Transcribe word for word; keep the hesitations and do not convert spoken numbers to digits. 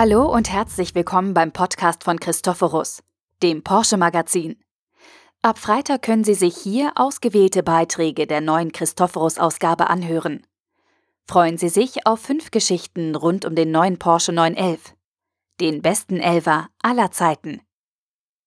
Hallo und herzlich willkommen beim Podcast von Christophorus, dem Porsche-Magazin. Ab Freitag können Sie sich hier ausgewählte Beiträge der neuen Christophorus-Ausgabe anhören. Freuen Sie sich auf fünf Geschichten rund um den neuen Porsche neun elf, den besten Elfer aller Zeiten.